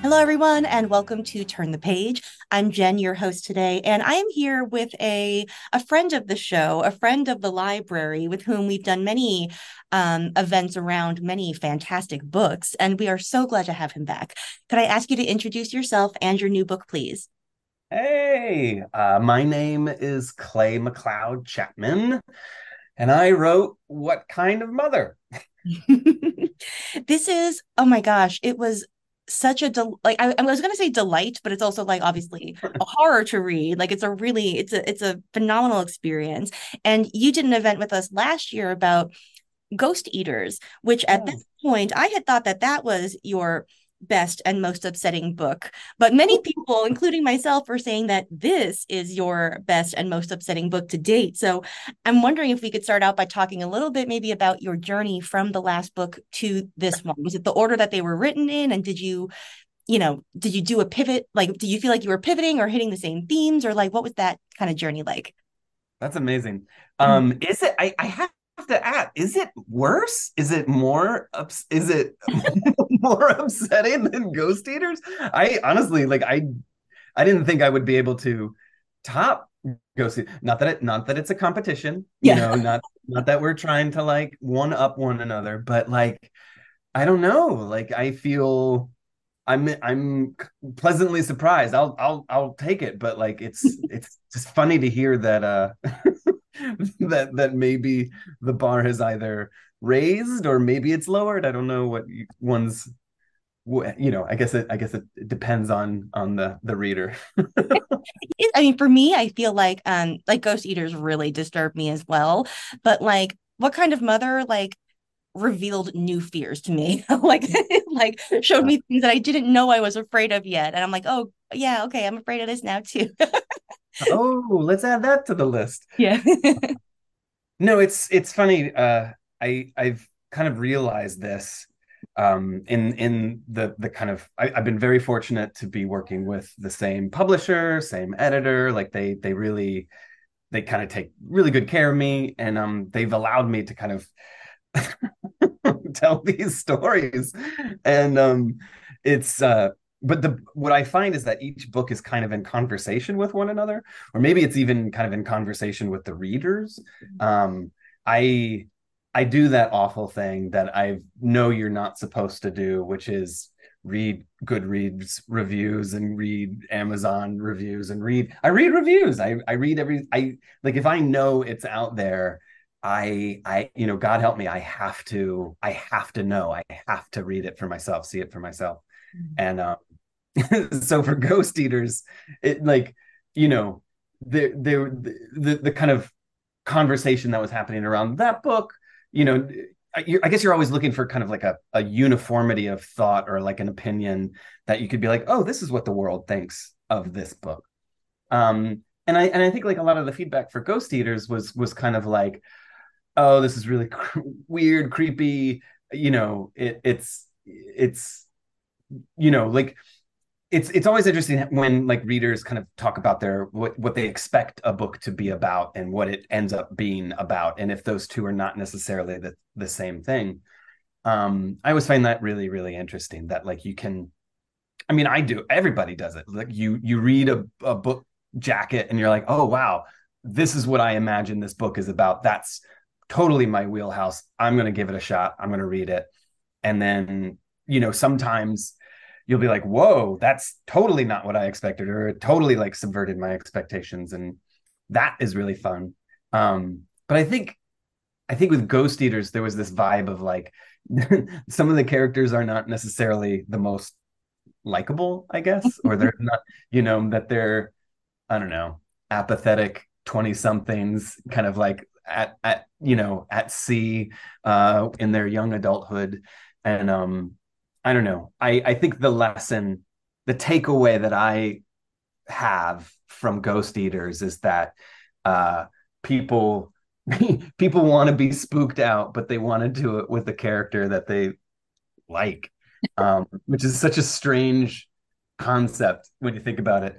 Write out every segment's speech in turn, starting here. Hello, everyone, and welcome to Turn the Page. I'm Jen, your host today, and I am here with a friend of the show, a friend of the library with whom we've done many events around many fantastic books, and we are so glad to have him back. Could I ask you to introduce yourself and your new book, please? Hey, my name is Clay McLeod Chapman, and I wrote What Kind of Mother? This is, oh my gosh, it was such a I was going to say delight, but it's also like obviously a horror to read. Like it's a phenomenal experience. And you did an event with us last year about Ghost Eaters, which at this point I had thought that was your best and most upsetting book. But many people, including myself, are saying that this is your best and most upsetting book to date. So I'm wondering if we could start out by talking a little bit maybe about your journey from the last book to this one. Was it the order that they were written in? And did you do a pivot? Like, do you feel like you were pivoting or hitting the same themes, or like, what was that kind of journey like? That's amazing. Is it, I have to add, is it worse? Is it more, is it more upsetting than Ghost Eaters? I honestly, I didn't think I would be able to top Ghost Eaters. Not that it's a competition, you know, not that we're trying to like one up one another, but like, I don't know, like I feel I'm pleasantly surprised. I'll take it, but like, it's just funny to hear that, that maybe the bar has either raised or maybe it's lowered. I don't know what one's, you know, I guess it depends on the reader. I mean, for me, I feel like Ghost Eaters really disturbed me as well. But like, What Kind of Mother, like, revealed new fears to me, like showed me things that I didn't know I was afraid of yet. And I'm like, oh yeah, okay, I'm afraid of this now too. Oh, let's add that to the list. Yeah. No, it's funny. I've kind of realized this in the kind of, I've been very fortunate to be working with the same publisher, same editor. Like they kind of take really good care of me, and they've allowed me to kind of tell these stories. And it's but what I find is that each book is kind of in conversation with one another, or maybe it's even kind of in conversation with the readers. I do that awful thing that I know you're not supposed to do, which is read Goodreads reviews and read Amazon reviews and read reviews. I read if I know it's out there, I God help me, I have to know, I have to read it for myself, see it for myself. And so for Ghost Eaters, it like, you know, the kind of conversation that was happening around that book, you know, I guess you're always looking for kind of like a uniformity of thought, or like an opinion that you could be like, oh, this is what the world thinks of this book. And I think like a lot of the feedback for Ghost Eaters was kind of like, oh, this is really weird, creepy, you know, it's you know, like it's always interesting when like readers kind of talk about their what they expect a book to be about and what it ends up being about, and if those two are not necessarily the same thing. I always find that really, really interesting, that like you can, I mean, I do, everybody does it, like you read a book jacket and you're like, oh wow, this is what I imagine this book is about, that's totally my wheelhouse, I'm going to give it a shot, I'm going to read it. And then, you know, sometimes you'll be like, whoa, that's totally not what I expected, or it totally like subverted my expectations. And that is really fun. But I think with Ghost Eaters, there was this vibe of like, some of the characters are not necessarily the most likable, I guess, or they're not, you know, that they're, I don't know, apathetic 20 somethings kind of like at, you know, at sea in their young adulthood. And, I don't know. I think the takeaway that I have from Ghost Eaters is that people people want to be spooked out, but they want to do it with a character that they like, which is such a strange concept when you think about it.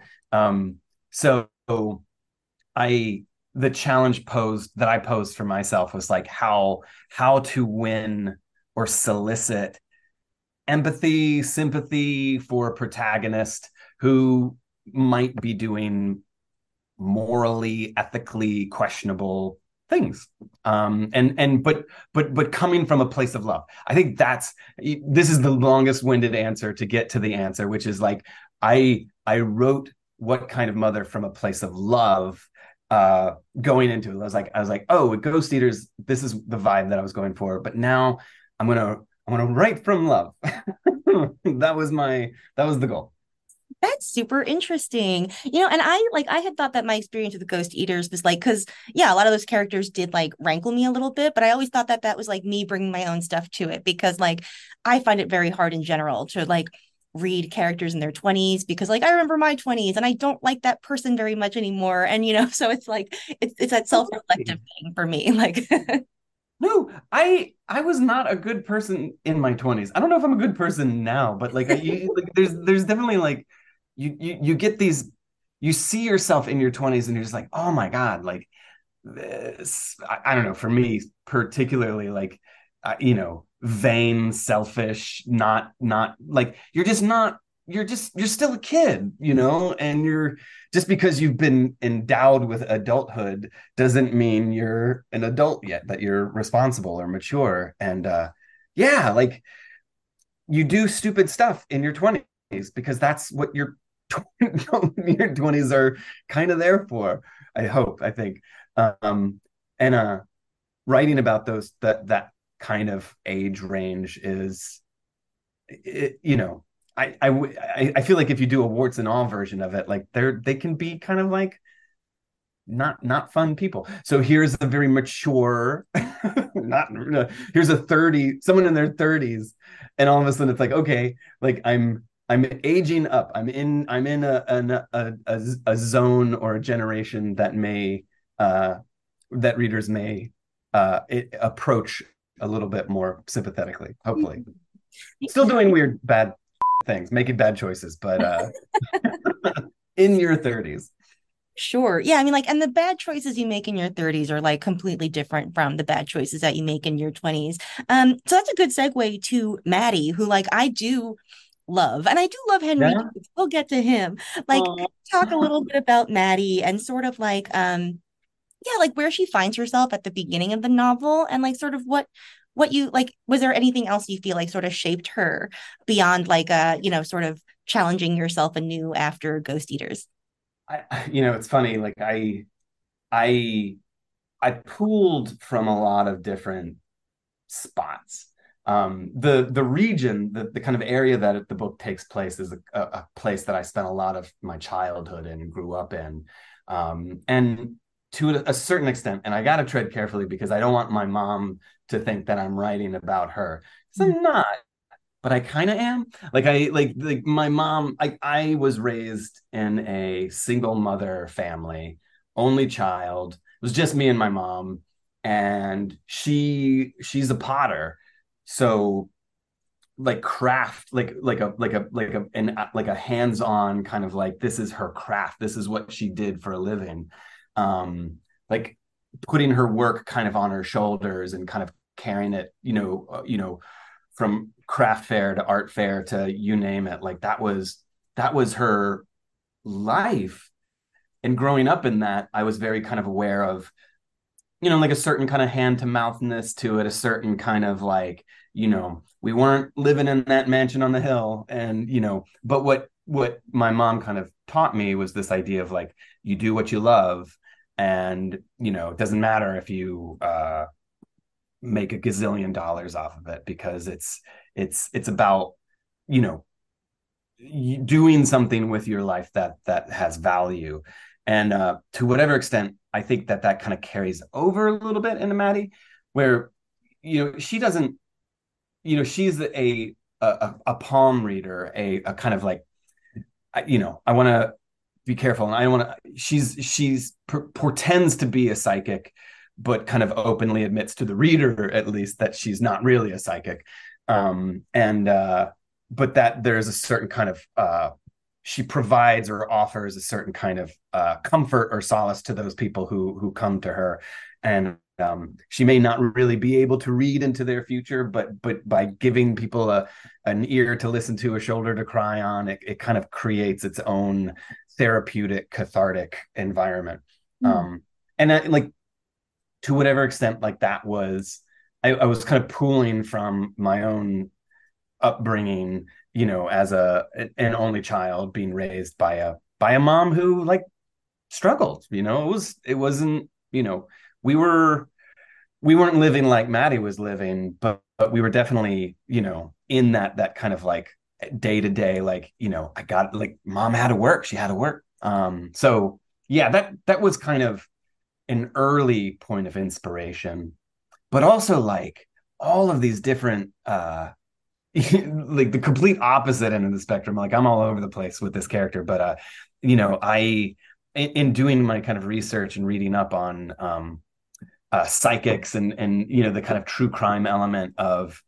The challenge posed for myself was like how to win or solicit empathy, sympathy for a protagonist who might be doing morally, ethically questionable things, but coming from a place of love. I think this is the longest-winded answer to get to the answer, which is like I wrote What Kind of Mother from a place of love. Going into it, I was like, oh, with Ghost Eaters, this is the vibe that I was going for. But now I'm gonna write from love. That was the goal. That's super interesting. And I had thought that my experience with the Ghost Eaters was like, because a lot of those characters did like rankle me a little bit, but I always thought that was like me bringing my own stuff to it, because like I find it very hard in general to like read characters in their 20s, because like I remember my 20s and I don't like that person very much anymore, and so it's like it's that self-reflective thing for me, like no, I was not a good person in my 20s. I don't know if I'm a good person now, but like, like there's definitely like you get these, you see yourself in your 20s and you're just like, oh my god, like this, I don't know, for me particularly, like vain, selfish, not like, you're still a kid, and you're, just because you've been endowed with adulthood doesn't mean you're an adult yet, that you're responsible or mature. And like you do stupid stuff in your 20s because that's what your 20s are kind of there for, I think. And writing about those, that kind of age range is, I feel like if you do a warts and all version of it, like they can be kind of like not fun people. So here's a very mature, here's a 30, someone in their 30s, and all of a sudden it's like, okay, like I'm aging up. I'm in a zone or a generation that may that readers may approach a little bit more sympathetically, hopefully. Still doing weird, bad things, making bad choices, but in your 30s. Sure. Yeah. I mean, like, and the bad choices you make in your 30s are like completely different from the bad choices that you make in your 20s. So that's a good segue to Maddie, who, like, I do love. And I do love Henry. Yeah. We'll get to him. Like, talk a little bit about Maddie and sort of like, like where she finds herself at the beginning of the novel, and like sort of what you like, was there anything else you feel like sort of shaped her beyond like, sort of challenging yourself anew after Ghost Eaters? It's funny. Like I pulled from a lot of different spots. The region, the kind of area that the book takes place is a place that I spent a lot of my childhood and grew up in. And to a certain extent, and I got to tread carefully because I don't want my mom to think that I'm writing about her, because I'm not, but I kind of am. Like I my mom, I was raised in a single mother family, only child. It was just me and my mom, and she's a potter, so like craft, like a hands-on kind of like, this is her craft. This is what she did for a living. Like putting her work kind of on her shoulders and kind of carrying it, from craft fair to art fair to you name it. Like that was her life. And growing up in that, I was very kind of aware of, like a certain kind of hand to mouthness to it, a certain kind of like, we weren't living in that mansion on the hill. And, but what my mom kind of taught me was this idea of like, you do what you love. And, it doesn't matter if you make a gazillion dollars off of it, because it's about, doing something with your life that has value. And to whatever extent, I think that kind of carries over a little bit into Maddie, where, she doesn't, she's a palm reader, a kind of like, I want to be careful, and I don't want to, she portends to be a psychic, but kind of openly admits to the reader, at least, that she's not really a psychic. But that there's a certain kind of, she provides or offers a certain kind of comfort or solace to those people who come to her. And she may not really be able to read into their future, but by giving people an ear to listen to, a shoulder to cry on, it kind of creates its own therapeutic, cathartic environment. Mm. And I, like, to whatever extent, like, that was, I was kind of pulling from my own upbringing, you know, as an only child being raised by a mom who, like, struggled, you know. It wasn't, you know, we weren't living like Maddie was living, but we were definitely, you know, in that kind of, like, day to day, like, you know, I got, like, mom had to work, she had to work. So yeah, that was kind of an early point of inspiration, but also, like, all of these different, like, the complete opposite end of the spectrum. Like, I'm all over the place with this character, but, you know, I, in doing my kind of research and reading up on psychics and, you know, the kind of true crime element of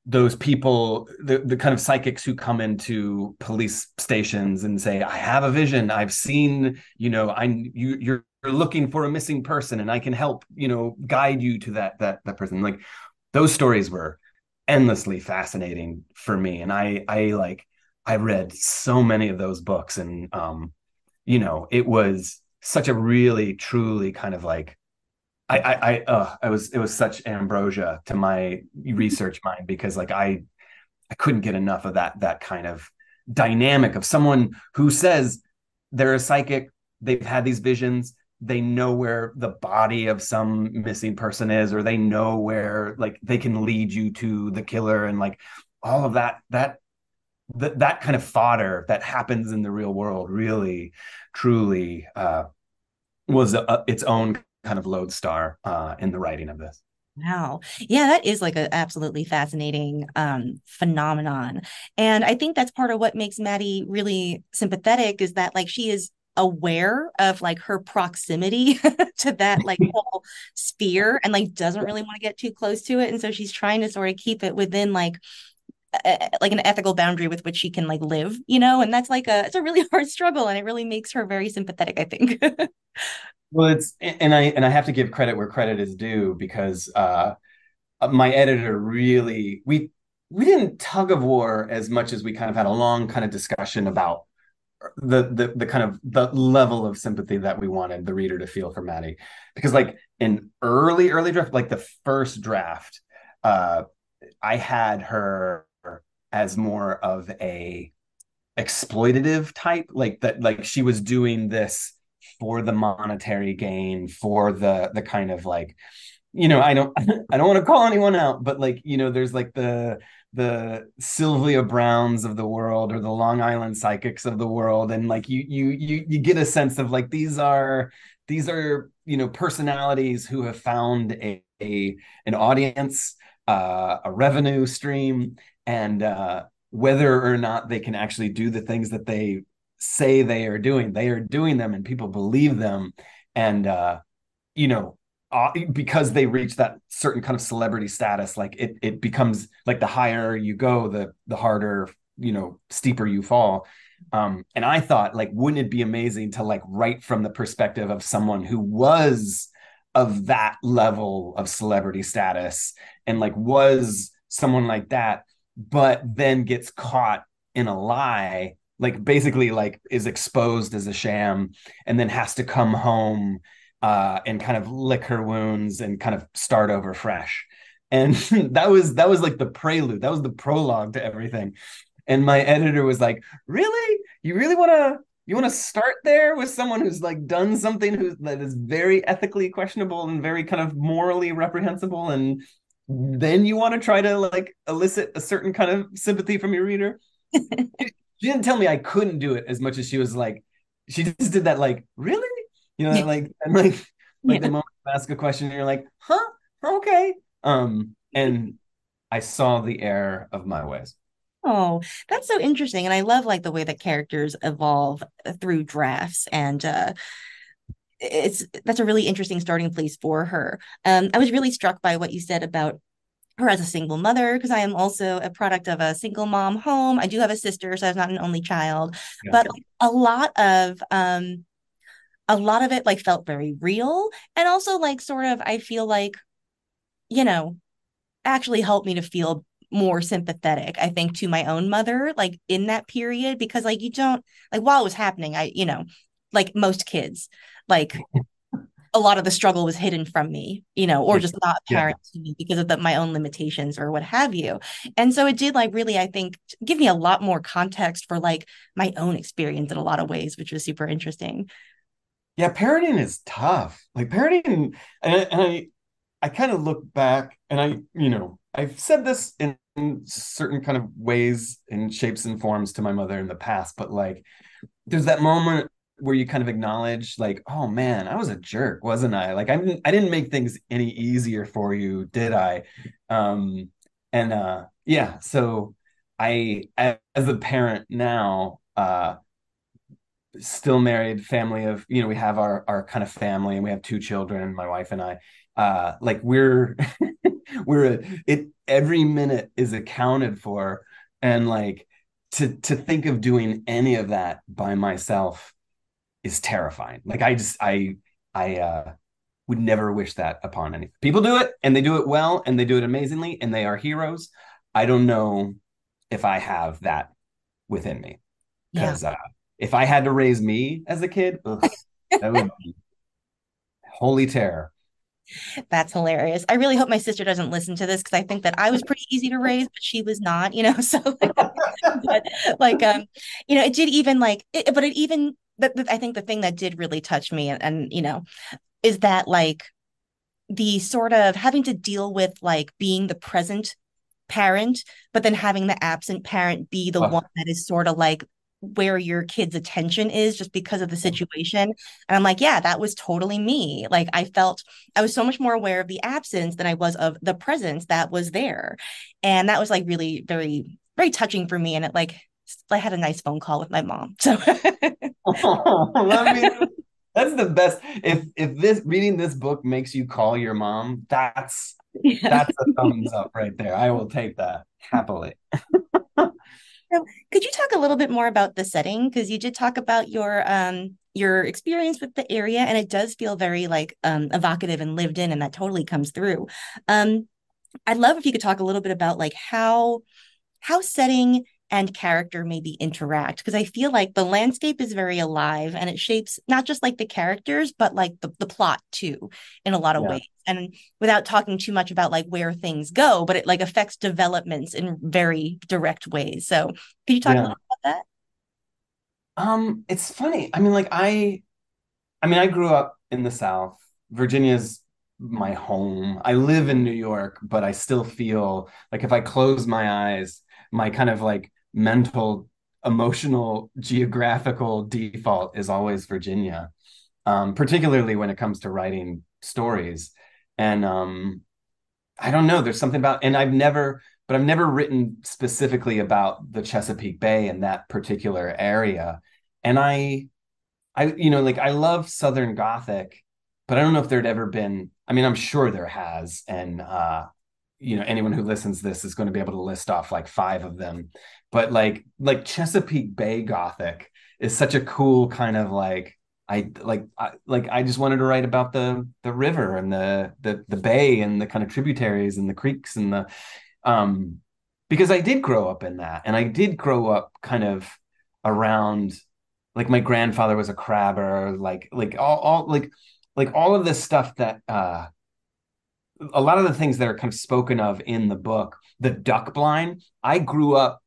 those people, the kind of psychics who come into police stations and say, I have a vision, I've seen, you know, you're looking for a missing person and I can help, you know, guide you to that person. Like, those stories were endlessly fascinating for me. And I read so many of those books, and, you know, it was such a really, truly kind of, like, it was such ambrosia to my research mind, because, like, I couldn't get enough of that kind of dynamic of someone who says they're a psychic, they've had these visions, they know where the body of some missing person is, or they know where, like, they can lead you to the killer, and, like, all of that kind of fodder that happens in the real world really, truly was its own kind of lodestar in the writing of this. Wow. Yeah, that is, like, an absolutely fascinating phenomenon. And I think that's part of what makes Maddie really sympathetic, is that, like, she is aware of, like, her proximity to that, like, whole sphere, and, like, doesn't really want to get too close to it. And so she's trying to sort of keep it within, like, like, an ethical boundary with which she can, like, live, you know. And that's, like, it's a really hard struggle, and it really makes her very sympathetic, I think. Well, I have to give credit where credit is due, because my editor really, we didn't tug of war as much as we kind of had a long kind of discussion about the kind of the level of sympathy that we wanted the reader to feel for Maddie, because, like, in early draft, like, the first draft, I had her as more of a exploitative type, like that, like, she was doing this for the monetary gain, for the kind of, like, you know, I don't want to call anyone out, but, like, you know, there's, like, the Sylvia Browns of the world, or the Long Island psychics of the world. And, like, you get a sense of, like, these are, you know, personalities who have found an audience, a revenue stream, and whether or not they can actually do the things that they say they are doing them, and people believe them. And, you know, because they reach that certain kind of celebrity status, like, it becomes, like, the higher you go, the harder, you know, steeper you fall. And I thought, like, wouldn't it be amazing to, like, write from the perspective of someone who was of that level of celebrity status, and, like, was someone like that, but then gets caught in a lie, like, basically, like, is exposed as a sham, and then has to come home and kind of lick her wounds and kind of start over fresh. And that was like the prelude, that was the prologue to everything. And my editor was like, really? You really want to start there with someone who's, like, done something that is very ethically questionable and very kind of morally reprehensible, and then you want to try to, like, elicit a certain kind of sympathy from your reader? She didn't tell me I couldn't do it as much as she was like, she just did that, like, really? You know, like the moment you ask a question and you're like, huh? Okay. And I saw the error of my ways. Oh, that's so interesting. And I love, like, the way that characters evolve through drafts, and that's a really interesting starting place for her. I was really struck by what you said about her as a single mother, because I am also a product of a single mom home. I do have a sister, so I was not an only child. Yeah. But like, a lot of it like felt very real, and also like sort of, I feel like, you know, actually helped me to feel more sympathetic, I think, to my own mother, like in that period, because like you don't, like while it was happening, I, you know, like most kids, like a lot of the struggle was hidden from me, you know, or just not apparent to me because of my own limitations or what have you. And so it did like really, I think, give me a lot more context for like my own experience in a lot of ways, which was super interesting. Yeah, parenting is tough. Like parenting, and I kind of look back, and I, you know, I've said this in certain kind of ways and shapes and forms to my mother in the past, but like there's that moment where you kind of acknowledge like, oh man, I was a jerk, wasn't I? Like I didn't make things any easier for you, did I? So I, as a parent now, still married, family of, you know, we have our kind of family, and we have two children, my wife and I, like we're, every minute is accounted for. And like to think of doing any of that by myself is terrifying. Like I would never wish that upon anyone. People do it, and they do it well, and they do it amazingly, and they are heroes. I don't know if I have that within me, because if I had to raise me as a kid, that would be holy terror. That's hilarious. I really hope my sister doesn't listen to this, because I think that I was pretty easy to raise, but she was not, you know, so but like, you know, it did even like, it, but it even, but I think the thing that did really touch me and, you know, is that like the sort of having to deal with like being the present parent, but then having the absent parent be the one that is sort of like where your kid's attention is just because of the situation. And I'm like, yeah, that was totally me. Like I felt I was so much more aware of the absence than I was of the presence that was there. And that was like really very, very touching for me. And it like, I had a nice phone call with my mom. So that's the best. If this reading this book makes you call your mom, that's a thumbs up right there. I will take that happily. Could you talk a little bit more about the setting? Because you did talk about your experience with the area, and it does feel very like evocative and lived in, and that totally comes through. I'd love if you could talk a little bit about like how setting and character maybe interact, because I feel like the landscape is very alive, and it shapes not just like the characters, but like the plot too in a lot of ways. And without talking too much about like where things go, but it like affects developments in very direct ways. So can you talk a little about that? It's funny. I mean, like I grew up in the South. Virginia's my home. I live in New York, but I still feel like if I close my eyes, my kind of like mental, emotional, geographical default is always Virginia, particularly when it comes to writing stories. And I don't know, there's something about, and I've never written specifically about the Chesapeake Bay and that particular area. And I, you know, like I love Southern Gothic, but I don't know if there'd ever been, I mean, I'm sure there has. And, you know, anyone who listens to this is going to be able to list off like 5 of them, but like Chesapeake Bay Gothic is such a cool kind of like, I just wanted to write about the river and the bay and the kind of tributaries and the creeks and the, because I did grow up in that. And I did grow up kind of around, like my grandfather was a crabber, like all of this stuff that, a lot of the things that are kind of spoken of in the book, the duck blind, I grew up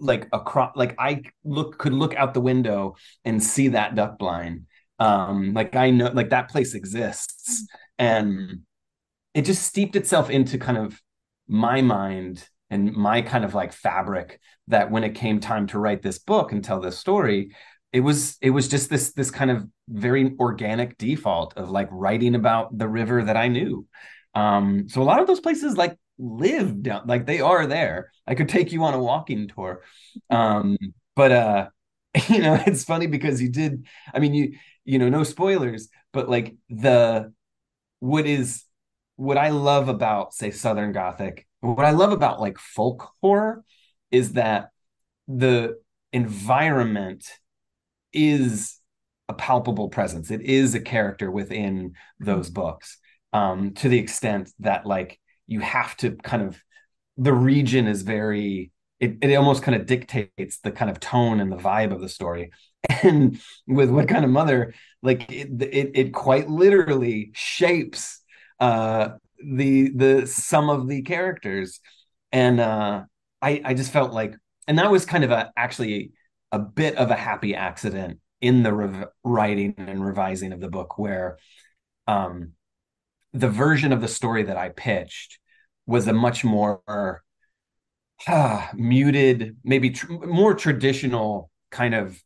like across, like I could look out the window and see that duck blind. Like I know, like that place exists, and it just steeped itself into kind of my mind and my kind of like fabric, that when it came time to write this book and tell this story, it was just this kind of very organic default of like writing about the river that I knew. So a lot of those places like live down, like they are there. I could take you on a walking tour. But you know, it's funny because you did, I mean, you know, no spoilers, but like what I love about, say, Southern Gothic, what I love about like folk horror is that the environment is a palpable presence. It is a character within those books, to the extent that like you have to kind of, the region is very, it almost kind of dictates the kind of tone and the vibe of the story. And with What Kind of Mother, like it quite literally shapes the sum of the characters. And I just felt like, and that was kind of actually a bit of a happy accident in the writing and revising of the book, where the version of the story that I pitched was a much more muted, maybe more traditional kind of,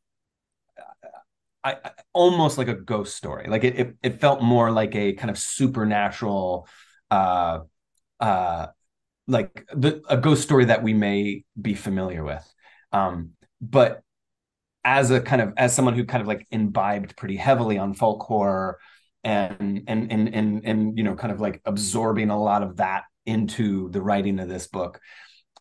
almost like a ghost story. Like it felt more like a kind of supernatural, like a ghost story that we may be familiar with. But as someone who kind of like imbibed pretty heavily on folk horror and you know, kind of like absorbing a lot of that into the writing of this book,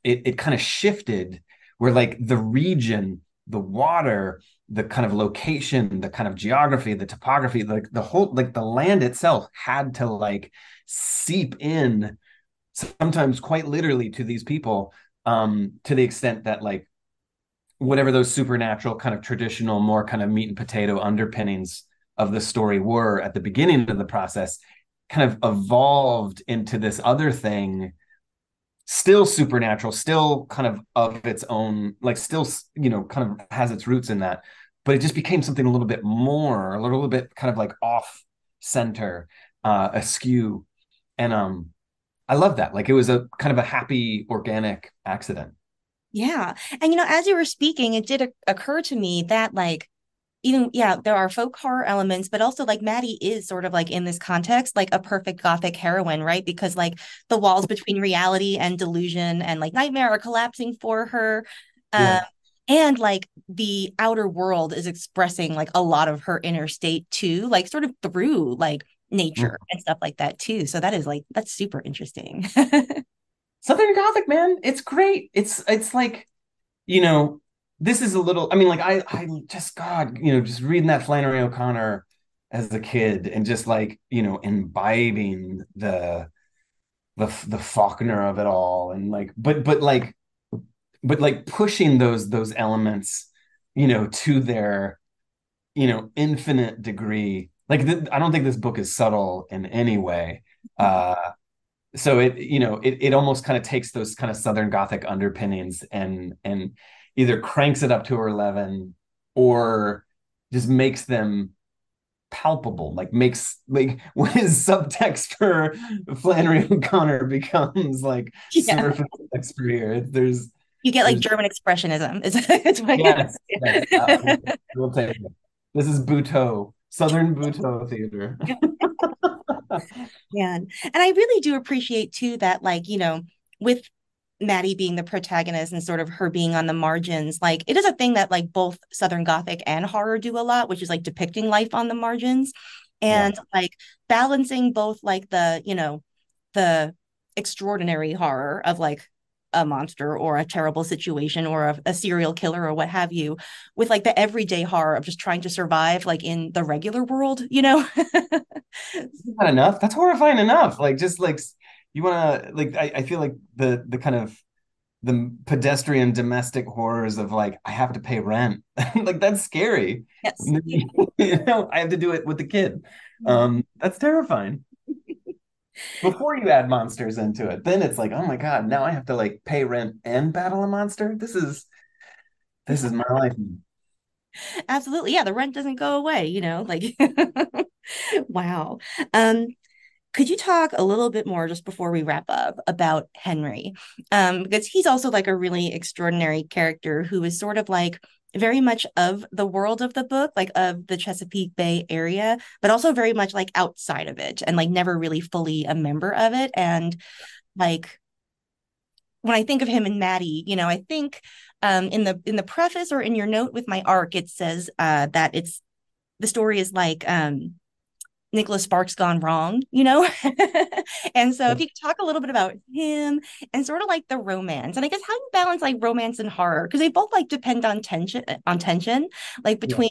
it kind of shifted where like the region, the water, the kind of location, the kind of geography, the topography, like the whole, like the land itself had to like seep in sometimes quite literally to these people, to the extent that like whatever those supernatural kind of traditional, more kind of meat and potato underpinnings of the story were at the beginning of the process kind of evolved into this other thing, still supernatural, still kind of its own, like still, you know, kind of has its roots in that, but it just became something a little bit more, a little bit kind of like off center, askew. And I love that. Like it was a kind of a happy, organic accident. Yeah. And, you know, as you were speaking, it did occur to me that like, even, yeah, there are folk horror elements, but also like Maddie is sort of like in this context, like a perfect Gothic heroine, right? Because like the walls between reality and delusion and like nightmare are collapsing for her. Yeah. And like the outer world is expressing like a lot of her inner state too, like sort of through like nature and stuff like that too. So that is like, that's super interesting. Southern Gothic, man, it's great. It's like, you know, this is a little, I mean, like I just, God, you know, just reading that Flannery O'Connor as a kid and just like, you know, imbibing the Faulkner of it all. And like, but like pushing those elements, you know, to their, you know, infinite degree. Like I don't think this book is subtle in any way. So it, you know, it almost kind of takes those kind of Southern Gothic underpinnings and either cranks it up to 11 or just makes them palpable, like makes like what is subtext for Flannery O'Connor becomes like subtext for here. There's you get like German expressionism. It's my yes, we'll take it. This is Butoh, Southern Butoh theater. Yeah, and I really do appreciate too that like, you know, with Maddie being the protagonist and sort of her being on the margins, like it is a thing that like both Southern Gothic and horror do a lot, which is like depicting life on the margins and like balancing both like the, you know, the extraordinary horror of like a monster or a terrible situation or a serial killer or what have you with like the everyday horror of just trying to survive like in the regular world, you know. Not enough. That's horrifying enough. Like just like you want to like I feel like the kind of the pedestrian domestic horrors of like I have to pay rent. Like that's scary. Yes. You know, I have to do it with the kid. That's terrifying. Before you add monsters into it, then it's like, oh my God, now I have to like pay rent and battle a monster. This is my life. Absolutely. Yeah. The rent doesn't go away, you know, like, wow. Could you talk a little bit more just before we wrap up about Henry? Because he's also like a really extraordinary character who is sort of like very much of the world of the book, like of the Chesapeake Bay area, but also very much like outside of it and like never really fully a member of it. And like when I think of him and Maddie, you know, I think in the preface or in your note with my arc, it says that it's the story is like Nicholas Sparks gone wrong, you know? And so if you could talk a little bit about him and sort of like the romance, and I guess how you balance like romance and horror, because they both like depend on tension, like between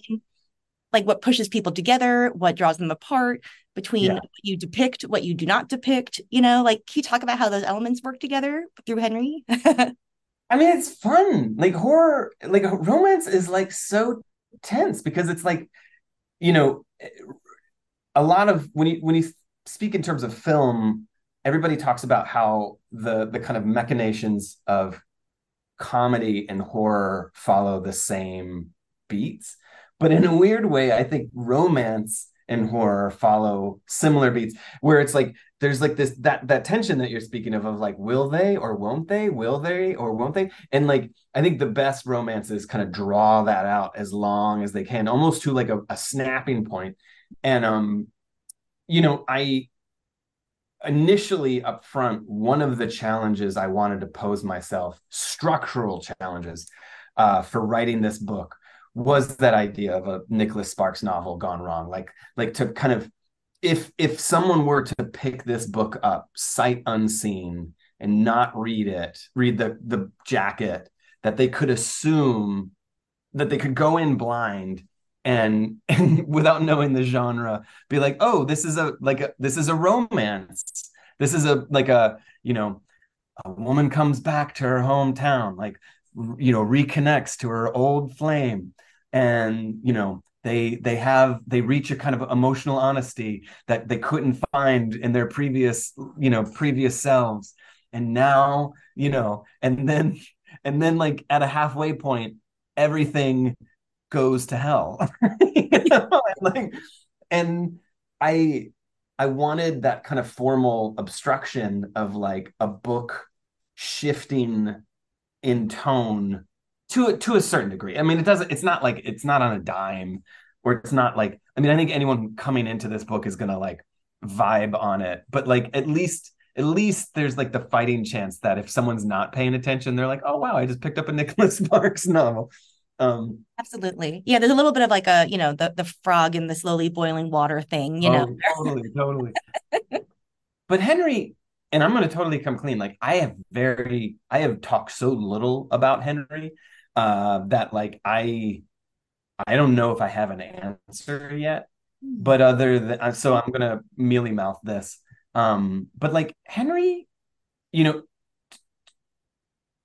like what pushes people together, what draws them apart, between what you depict, what you do not depict, you know, like can you talk about how those elements work together through Henry? I mean, it's fun. Like horror, like romance is like so tense because it's like, you know, a lot of when you speak in terms of film, everybody talks about how the kind of machinations of comedy and horror follow the same beats. But in a weird way, I think romance and horror follow similar beats, where it's like there's like this that tension that you're speaking of like will they or won't they, will they or won't they, and like I think the best romances kind of draw that out as long as they can, almost to like a snapping point. And you know, I initially up front, one of the challenges I wanted to pose myself, structural challenges for writing this book, was that idea of a Nicholas Sparks novel gone wrong. Like to kind of, if someone were to pick this book up sight unseen and not read the jacket, that they could assume that they could go in blind and without knowing the genre, be like, oh, this is a romance. This is a woman comes back to her hometown, like, you know, reconnects to her old flame, and you know they reach a kind of emotional honesty that they couldn't find in their previous selves, and now and then like at a halfway point everything goes to hell. I wanted that kind of formal obstruction of like a book shifting in tone to a certain degree. I mean, it's not on a dime, or it's not like, I mean, I think anyone coming into this book is going to like vibe on it, but like, at least there's like the fighting chance that if someone's not paying attention, they're like, oh wow, I just picked up a Nicholas Sparks novel. Absolutely. Yeah. There's a little bit of like a, you know, the frog in the slowly boiling water thing, you know? Totally. But Henry, and I'm going to totally come clean. Like I have talked so little about Henry that like I don't know if I have an answer yet. But other than, so I'm going to mealy mouth this. But like Henry, you know,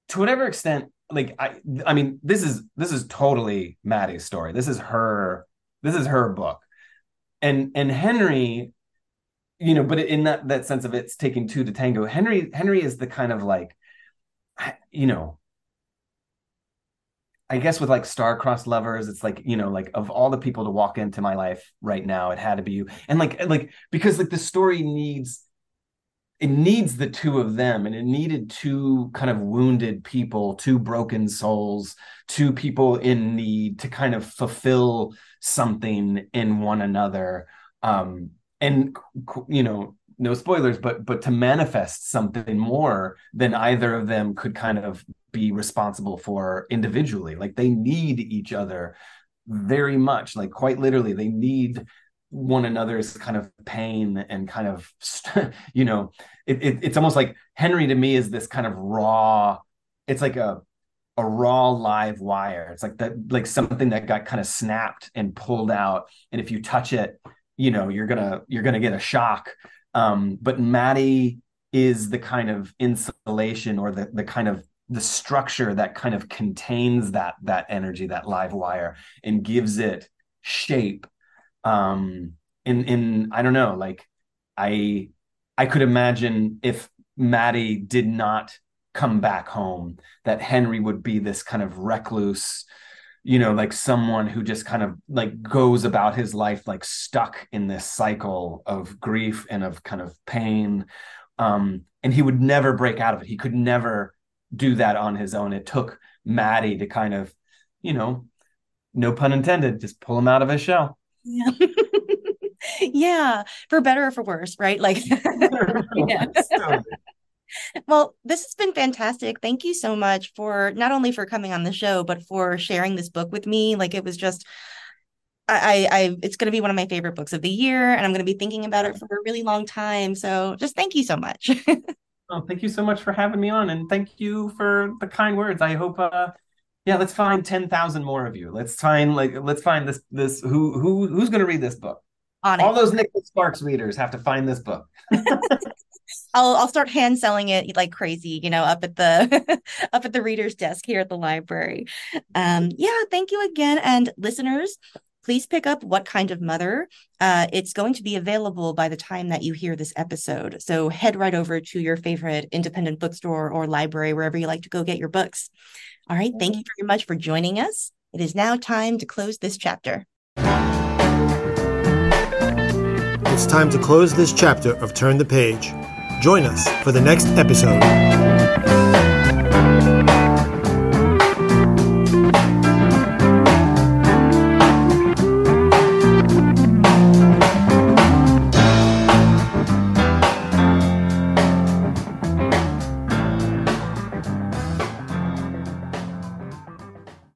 to whatever extent, like I mean, this is totally Maddie's story. This is her book, and Henry. You know, but in that sense of it's taking two to tango, Henry is the kind of like, you know, I guess with like star-crossed lovers, it's like, you know, like of all the people to walk into my life right now, it had to be you. And like because like the story needs the two of them, and it needed two kind of wounded people, two broken souls, two people in need to kind of fulfill something in one another. And, you know, no spoilers, but to manifest something more than either of them could kind of be responsible for individually. Like they need each other very much, like quite literally, they need one another's kind of pain and kind of, you know, it's almost like Henry to me is this kind of raw, it's like a raw live wire. It's like that, like something that got kind of snapped and pulled out. And if you touch it, you know, you're gonna get a shock. But Maddie is the kind of insulation or the kind of the structure that kind of contains that energy, that live wire, and gives it shape. In I don't know, like I could imagine if Maddie did not come back home, that Henry would be this kind of recluse, you know, like someone who just kind of like goes about his life, like stuck in this cycle of grief and of kind of pain. And he would never break out of it. He could never do that on his own. It took Maddie to kind of, you know, no pun intended, just pull him out of his shell. Yeah. Yeah. For better or for worse, right? Like, yeah. Well, this has been fantastic. Thank you so much for not only for coming on the show, but for sharing this book with me. Like, it was just, it's going to be one of my favorite books of the year, and I'm going to be thinking about it for a really long time. So just thank you so much. Oh, thank you so much for having me on, and thank you for the kind words. I hope, let's find 10,000 more of you. Let's find this who's going to read this book. All those Nicholas Sparks readers have to find this book. I'll start hand selling it like crazy, up at the up at the reader's desk here at the library. Thank you again, and listeners, please pick up What Kind of Mother. It's going to be available by the time that you hear this episode. So head right over to your favorite independent bookstore or library, wherever you like to go get your books. All right. Thank you very much for joining us. It is now time to close this chapter. It's time to close this chapter of Turn the Page. Join us for the next episode.